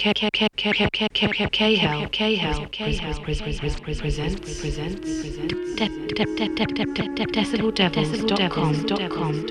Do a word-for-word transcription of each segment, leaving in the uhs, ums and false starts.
K K K K K K K K K Hell K Hell K Hell presents presents Decibel Devils dot com.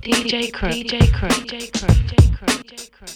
D J Krupp, D J Krupp, D J Krupp, D J Krupp, D J Krupp, D J Krupp.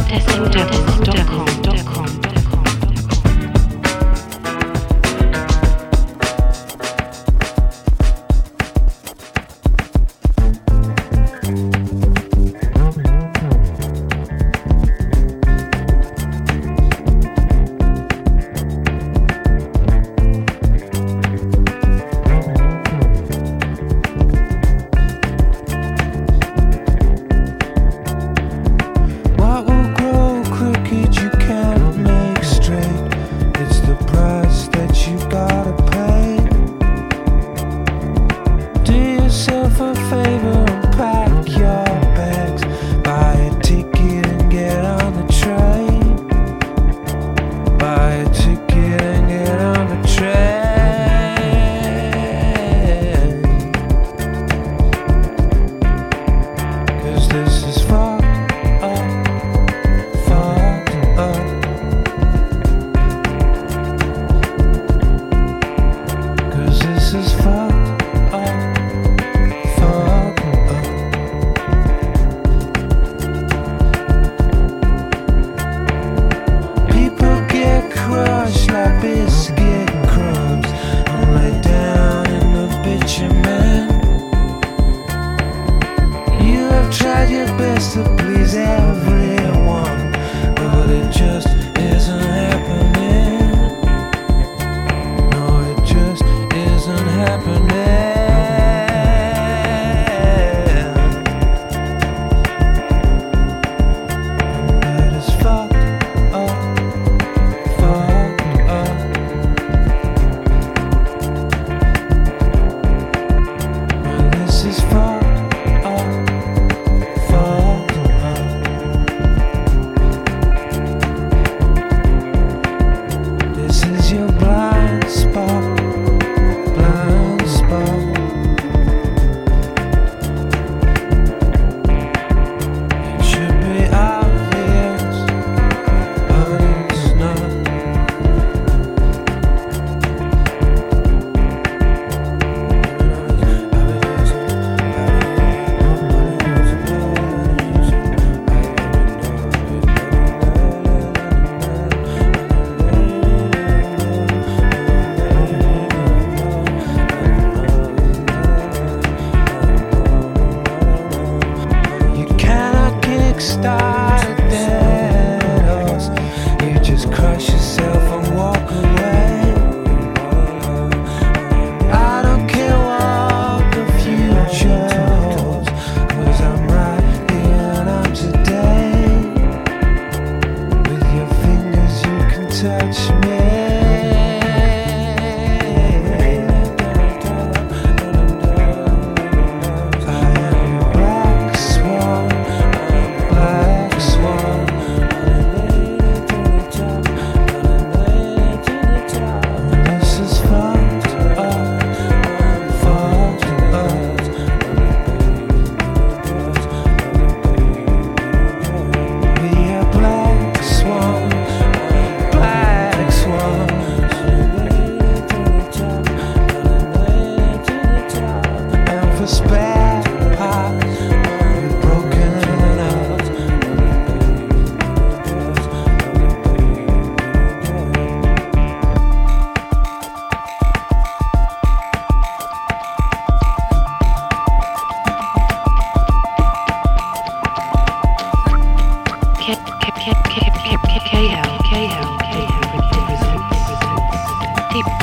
Decibel Devils dot com.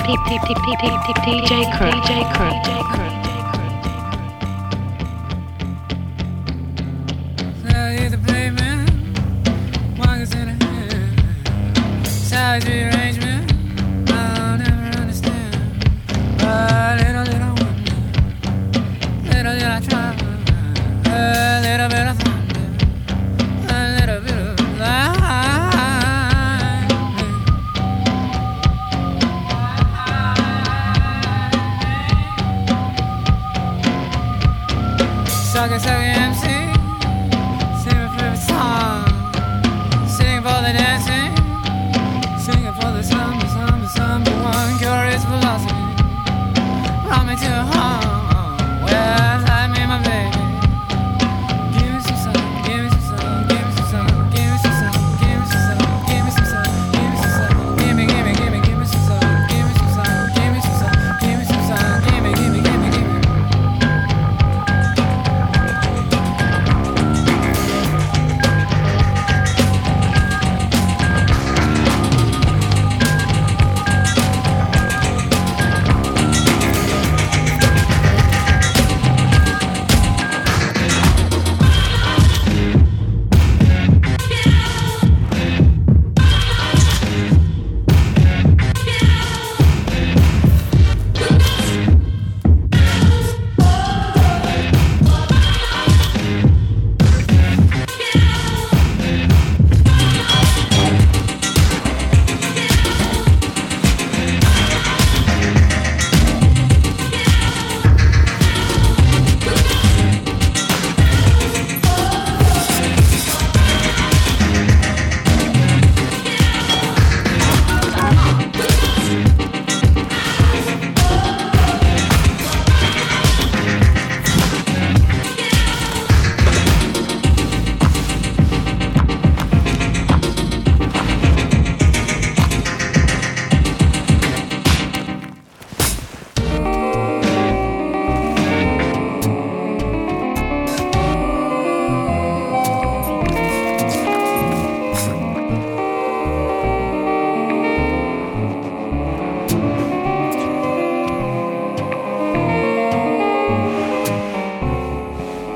D J Krupp, D J Krupp.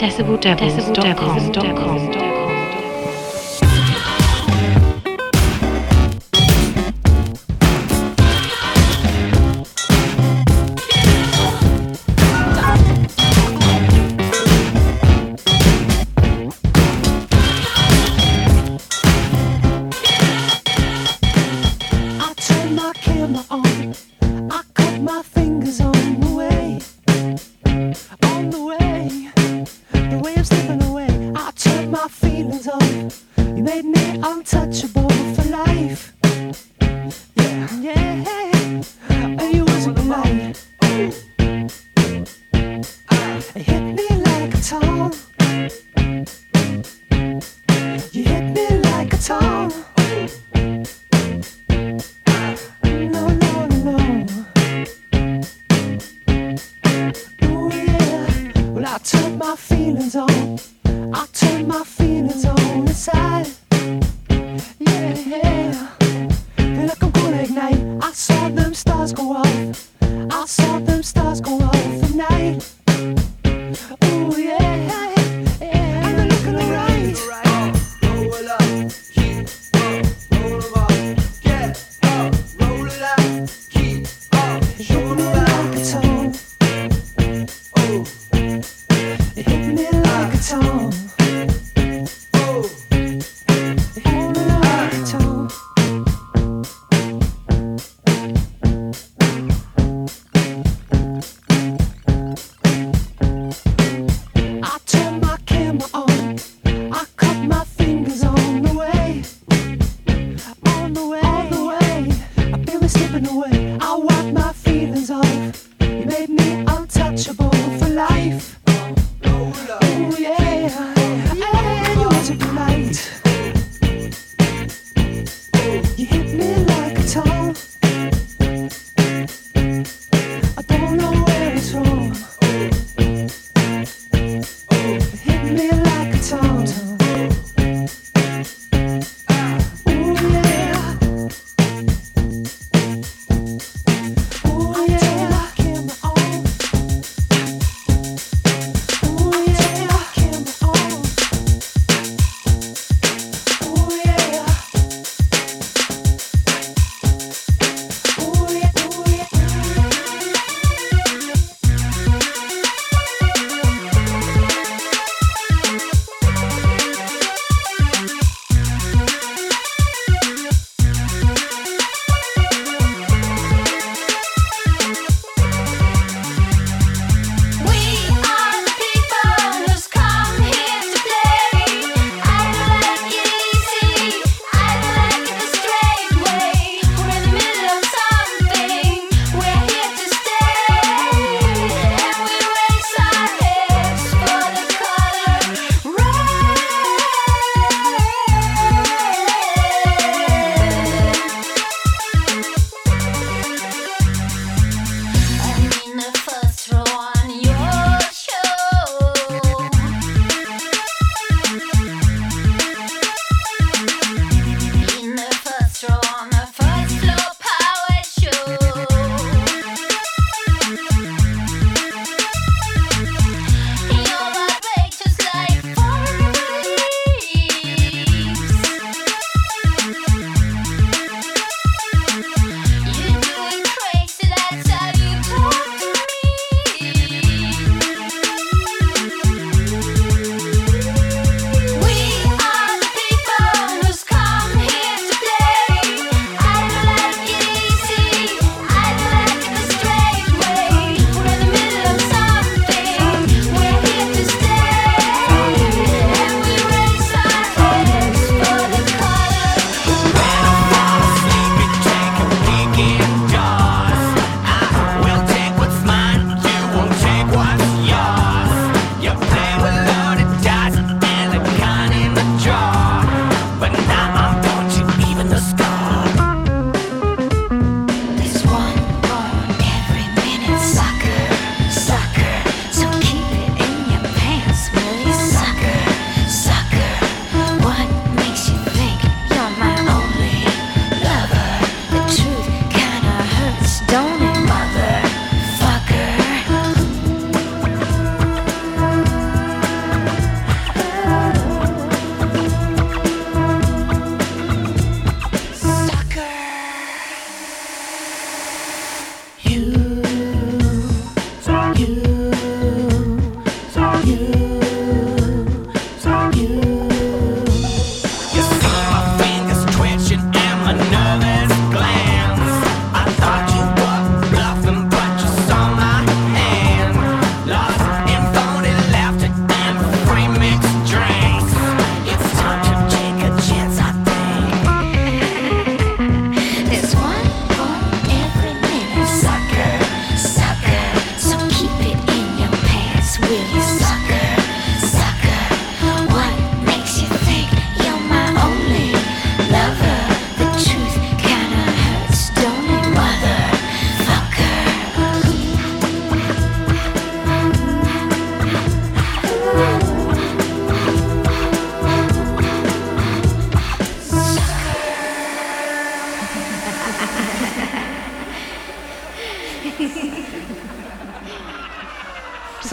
Decibel Devils dot com Tone.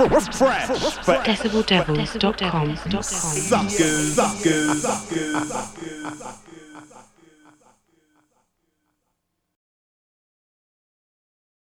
fresh. Decibel Devils dot com. Suckers, suckers, suckers, suckers.